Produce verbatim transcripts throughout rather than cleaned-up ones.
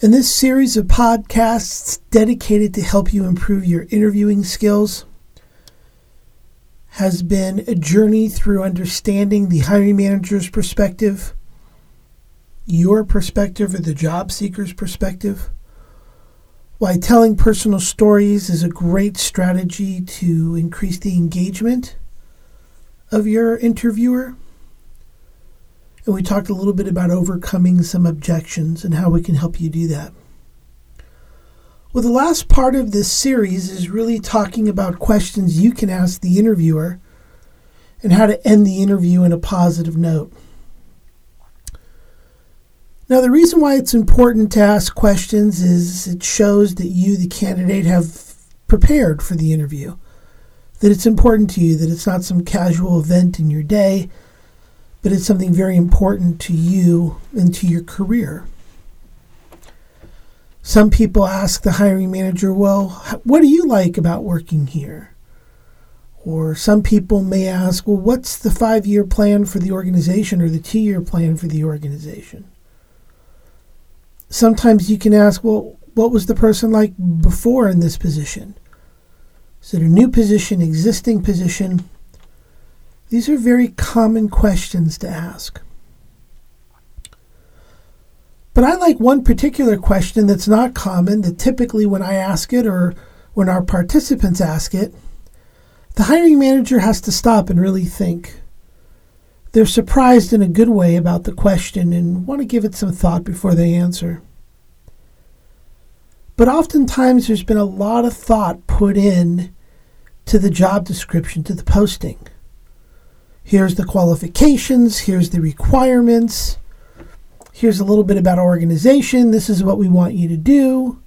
In this series of podcasts dedicated to help you improve your interviewing skills has been a journey through understanding the hiring manager's perspective, your perspective, or the job seeker's perspective, why telling personal stories is a great strategy to increase the engagement of your interviewer. And we talked a little bit about overcoming some objections and how we can help you do that. Well, the last part of this series is really talking about questions you can ask the interviewer and how to end the interview in a positive note. Now, the reason why it's important to ask questions is it shows that you, the candidate, have prepared for the interview, that it's important to you, that it's not some casual event in your day, but it's something very important to you and to your career. Some people ask the hiring manager, well, what do you like about working here? Or some people may ask, well, what's the five-year plan for the organization or the two-year plan for the organization? Sometimes you can ask, well, what was the person like before in this position? Is it a new position, existing position? These are very common questions to ask. But I like one particular question that's not common, that typically when I ask it or when our participants ask it, the hiring manager has to stop and really think. They're surprised in a good way about the question and want to give it some thought before they answer. But oftentimes there's been a lot of thought put in to the job description, to the posting. Here's the qualifications, here's the requirements, here's a little bit about our organization, this is what we want you to do,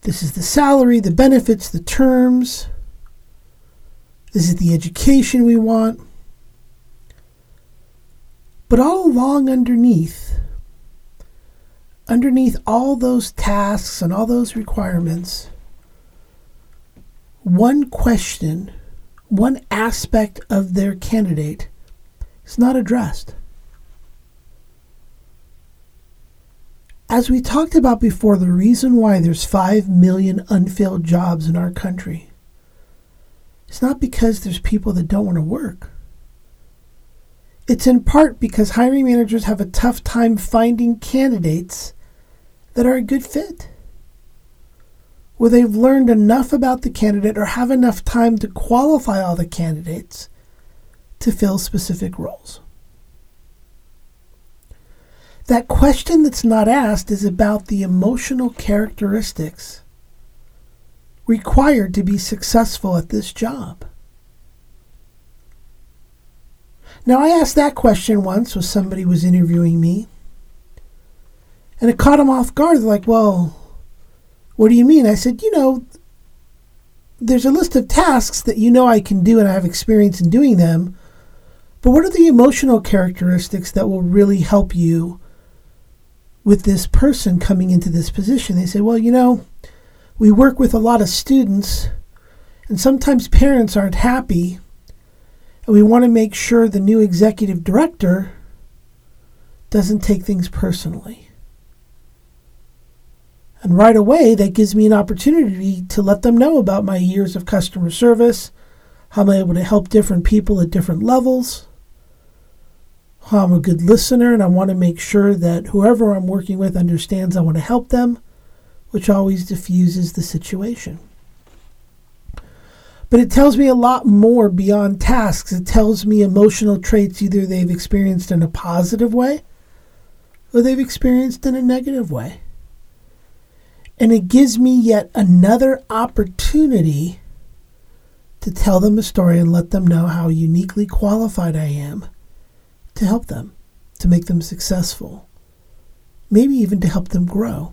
this is the salary, the benefits, the terms, this is the education we want. But all along underneath, underneath all those tasks and all those requirements, one question, one aspect of their candidate is not addressed. As we talked about before, the reason why there's five million unfilled jobs in our country is not because there's people that don't want to work. It's in part because hiring managers have a tough time finding candidates that are a good fit, where they've learned enough about the candidate or have enough time to qualify all the candidates to fill specific roles. That question that's not asked is about the emotional characteristics required to be successful at this job. Now, I asked that question once when somebody was interviewing me, and it caught them off guard. They're like, well, what do you mean? I said, you know, there's a list of tasks that you know I can do and I have experience in doing them, but what are the emotional characteristics that will really help you with this person coming into this position? They say, well, you know, we work with a lot of students and sometimes parents aren't happy and we want to make sure the new executive director doesn't take things personally. And right away, that gives me an opportunity to let them know about my years of customer service, how I'm able to help different people at different levels, how I'm a good listener, and I want to make sure that whoever I'm working with understands I want to help them, which always diffuses the situation. But it tells me a lot more beyond tasks. It tells me emotional traits either they've experienced in a positive way or they've experienced in a negative way. And it gives me yet another opportunity to tell them a story and let them know how uniquely qualified I am to help them, to make them successful, maybe even to help them grow.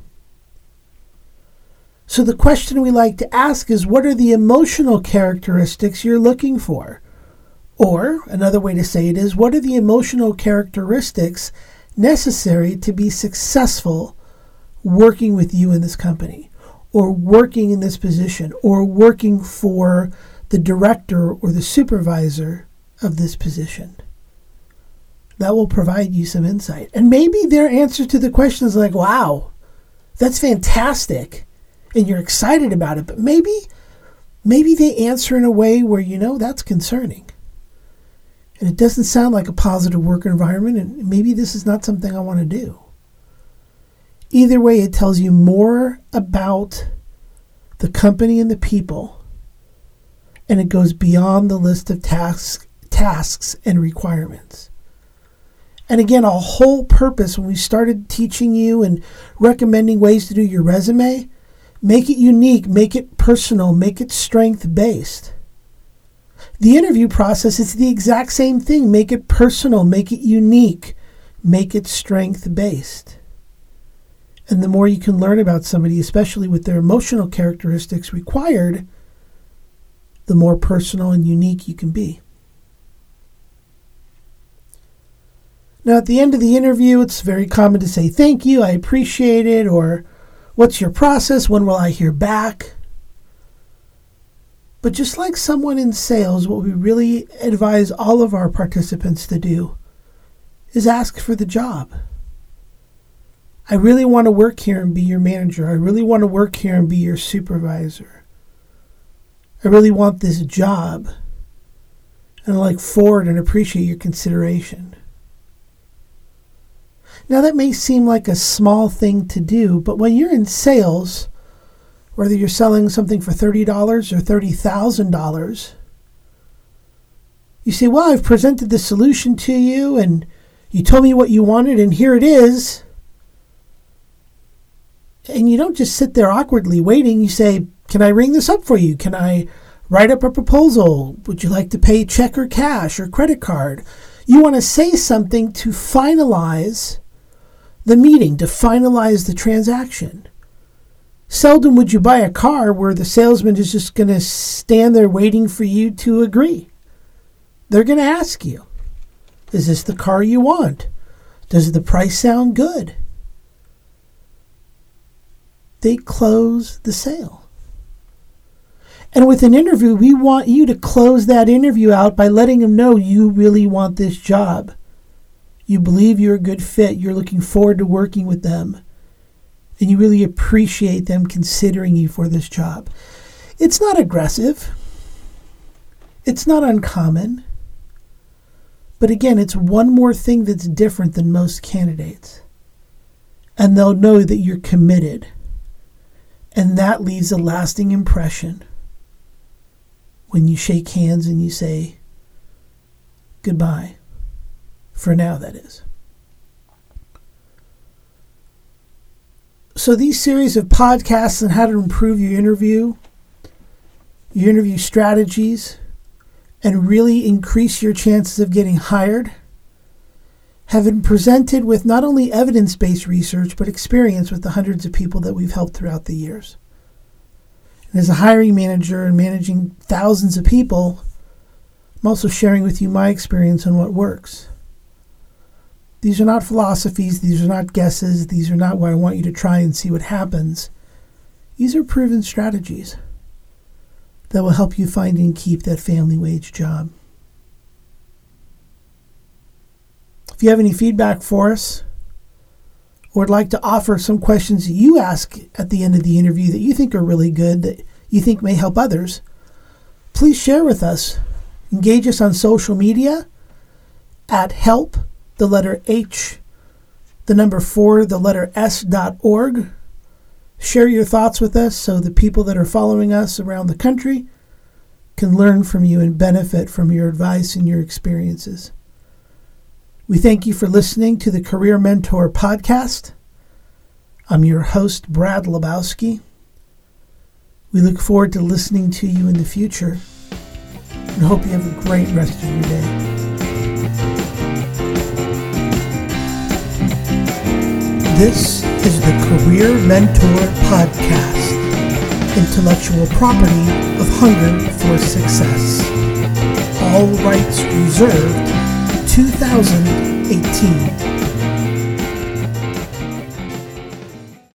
So the question we like to ask is, what are the emotional characteristics you're looking for? Or another way to say it is, what are the emotional characteristics necessary to be successful working with you in this company, or working in this position, or working for the director or the supervisor of this position? That will provide you some insight. And maybe their answer to the question is like, wow, that's fantastic, and you're excited about it. But maybe maybe they answer in a way where, you know, that's concerning, and it doesn't sound like a positive work environment, and maybe this is not something I want to do. Either way, it tells you more about the company and the people, and it goes beyond the list of tasks, tasks and requirements. And again, our whole purpose when we started teaching you and recommending ways to do your resume, make it unique, make it personal, make it strength-based. The interview process is the exact same thing. Make it personal, make it unique, make it strength-based. And the more you can learn about somebody, especially with their emotional characteristics required, the more personal and unique you can be. Now, at the end of the interview, it's very common to say, thank you, I appreciate it, or what's your process, when will I hear back? But just like someone in sales, what we really advise all of our participants to do is ask for the job. I really want to work here and be your manager. I really want to work here and be your supervisor. I really want this job, and I look forward and appreciate your consideration. Now, that may seem like a small thing to do, but when you're in sales, whether you're selling something for thirty dollars or thirty thousand dollars, you say, well, I've presented the solution to you, and you told me what you wanted, and here it is. And you don't just sit there awkwardly waiting. You say, can I ring this up for you? Can I write up a proposal? Would you like to pay check or cash or credit card? You want to say something to finalize the meeting, to finalize the transaction. Seldom would you buy a car where the salesman is just going to stand there waiting for you to agree. They're going to ask you, is this the car you want? Does the price sound good? They close the sale. And with an interview, we want you to close that interview out by letting them know you really want this job. You believe you're a good fit. You're looking forward to working with them. And you really appreciate them considering you for this job. It's not aggressive. It's not uncommon. But again, it's one more thing that's different than most candidates. And they'll know that you're committed. And that leaves a lasting impression when you shake hands and you say goodbye. For now, that is. So these series of podcasts on how to improve your interview, your interview strategies, and really increase your chances of getting hired have been presented with not only evidence-based research, but experience with the hundreds of people that we've helped throughout the years. And as a hiring manager and managing thousands of people, I'm also sharing with you my experience on what works. These are not philosophies. These are not guesses. These are not what I want you to try and see what happens. These are proven strategies that will help you find and keep that family wage job. If you have any feedback for us or would like to offer some questions that you ask at the end of the interview that you think are really good, that you think may help others, please share with us. Engage us on social media at help. the letter H, the number four, the letter S dot org. Share your thoughts with us so the people that are following us around the country can learn from you and benefit from your advice and your experiences. We thank you for listening to the Career Mentor Podcast. I'm your host, Brad Lebowski. We look forward to listening to you in the future and hope you have a great rest of your day. This is the Career Mentor Podcast. intellectual property of Hunger for Success. All rights reserved, two thousand eighteen.